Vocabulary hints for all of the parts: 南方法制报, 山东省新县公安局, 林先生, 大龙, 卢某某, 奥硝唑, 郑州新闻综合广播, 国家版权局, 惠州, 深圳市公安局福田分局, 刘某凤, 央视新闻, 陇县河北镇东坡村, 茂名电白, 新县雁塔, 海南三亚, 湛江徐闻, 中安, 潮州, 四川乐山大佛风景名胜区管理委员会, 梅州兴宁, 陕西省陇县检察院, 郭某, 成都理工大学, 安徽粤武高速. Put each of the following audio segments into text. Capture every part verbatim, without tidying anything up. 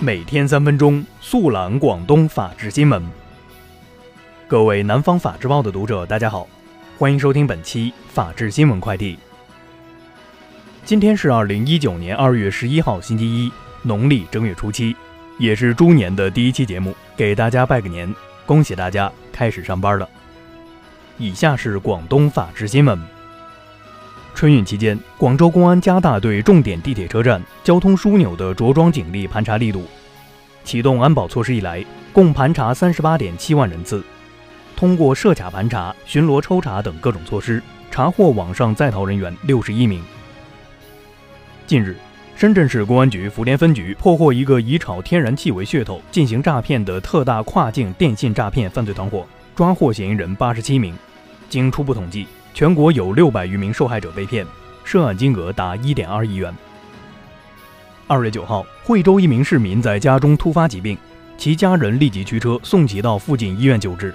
每天三分钟，速览广东法治新闻。各位南方法制报的读者，大家好，欢迎收听本期法治新闻快递。今天是二零一九年二月十一号星期一，农历正月初七，也是猪年的第一期节目，给大家拜个年，恭喜大家开始上班了。以下是广东法治新闻。春运期间，广州公安加大对重点地铁车站、交通枢纽的着装警力盘查力度。启动安保措施以来，共盘查 三十八点七万人次。通过设卡盘查、巡逻抽查等各种措施，查获网上在逃人员六十一名。近日，深圳市公安局福田分局破获一个以炒天然气为噱头进行诈骗的特大跨境电信诈骗犯罪团伙，抓获嫌疑人八十七名。经初步统计，全国有六百余名受害者被骗，涉案金额达一点二亿元。二月九号，惠州一名市民在家中突发疾病，其家人立即驱车送其到附近医院救治。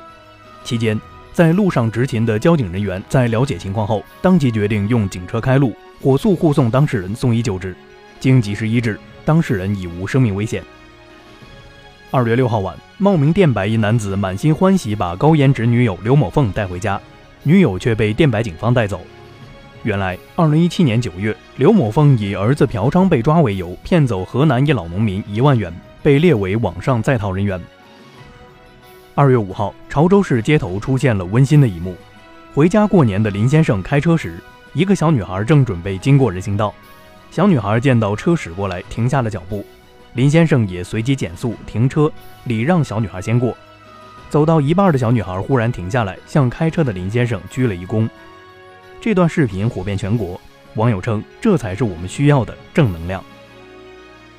期间，在路上执勤的交警人员在了解情况后，当即决定用警车开路，火速护送当事人送医救治。经及时医治，当事人已无生命危险。二月六号晚，茂名电白一男子满心欢喜把高颜值女友刘某凤带回家。女友却被电白警方带走。原来，二零一七年九月，刘某凤以儿子嫖娼被抓为由，骗走河南一老农民一万元，被列为网上在逃人员。二月五号，潮州市街头出现了温馨的一幕：回家过年的林先生开车时，一个小女孩正准备经过人行道，小女孩见到车驶过来，停下了脚步。林先生也随即减速停车，礼让小女孩先过。走到一半的小女孩忽然停下来，向开车的林先生鞠了一躬。这段视频火遍全国，网友称这才是我们需要的正能量。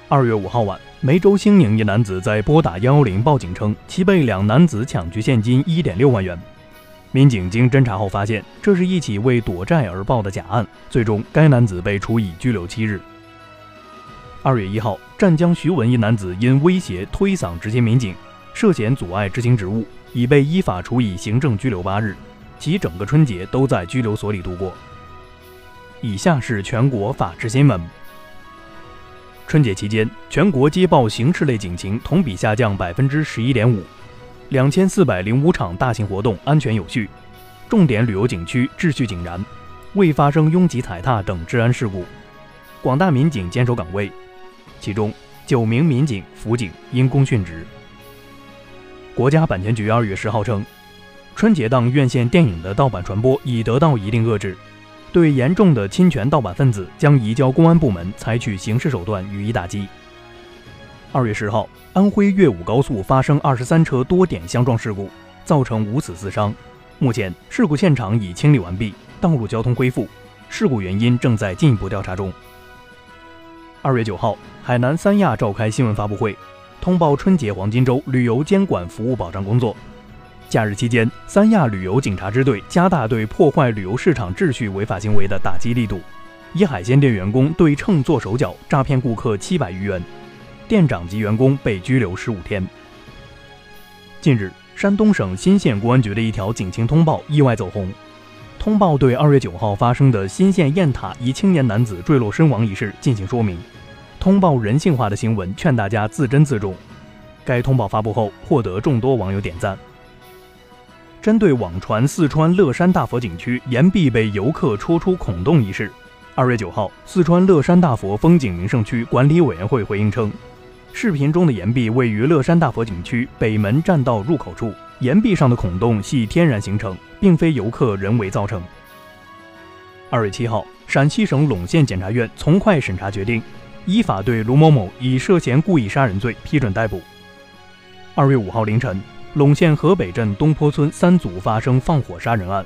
二月五号晚，梅州兴宁一男子在拨打一一零报警称，其被两男子抢去现金 一点六万元。民警经侦查后发现，这是一起为躲债而报的假案，最终该男子被处以拘留七日。二月一号，湛江徐闻一男子因威胁推搡执勤民警，涉嫌阻碍执行职务，已被依法处以行政拘留八日，其整个春节都在拘留所里度过。以下是全国法治新闻。春节期间，全国接报刑事类警情同比下降百分之十一点五，两千四百零五场大型活动安全有序，重点旅游景区秩序井然，未发生拥挤、踩踏等治安事故。广大民警坚守岗位，其中九名民警辅警因公殉职。国家版权局二月十号称，春节档院线电影的盗版传播已得到一定遏制，对严重的侵权盗版分子将移交公安部门采取刑事手段予以打击。二月十号，安徽粤武高速发生二十三车多点相撞事故，造成五死四伤。目前事故现场已清理完毕，道路交通恢复，事故原因正在进一步调查中。二月九号，海南三亚召开新闻发布会，通报春节黄金周旅游监管服务保障工作。假日期间，三亚旅游警察支队加大对破坏旅游市场秩序违法行为的打击力度，以海鲜店员工对秤做手脚诈骗顾客七百余元，店长及员工被拘留十五天。近日，山东省新县公安局的一条警情通报意外走红，通报对二月九号发生的新县雁塔一青年男子坠落身亡一事进行说明。通报人性化的新闻，劝大家自珍自重。该通报发布后，获得众多网友点赞。针对网传四川乐山大佛景区岩壁被游客戳出孔洞一事，二月九号，四川乐山大佛风景名胜区管理委员会回应称，视频中的岩壁位于乐山大佛景区北门栈道入口处，岩壁上的孔洞系天然形成，并非游客人为造成。二月七号，陕西省陇县检察院从快审查决定，依法对卢某某以涉嫌故意杀人罪批准逮捕。二月五号凌晨，陇县河北镇东坡村三组发生放火杀人案，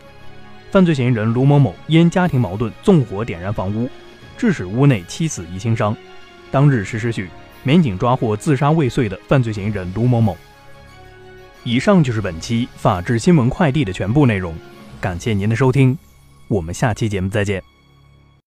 犯罪嫌疑人卢某某因家庭矛盾纵火点燃房屋，致使屋内七死一轻伤。当日十时许，民警抓获自杀未遂的犯罪嫌疑人卢某某。以上就是本期法治新闻快递的全部内容，感谢您的收听，我们下期节目再见。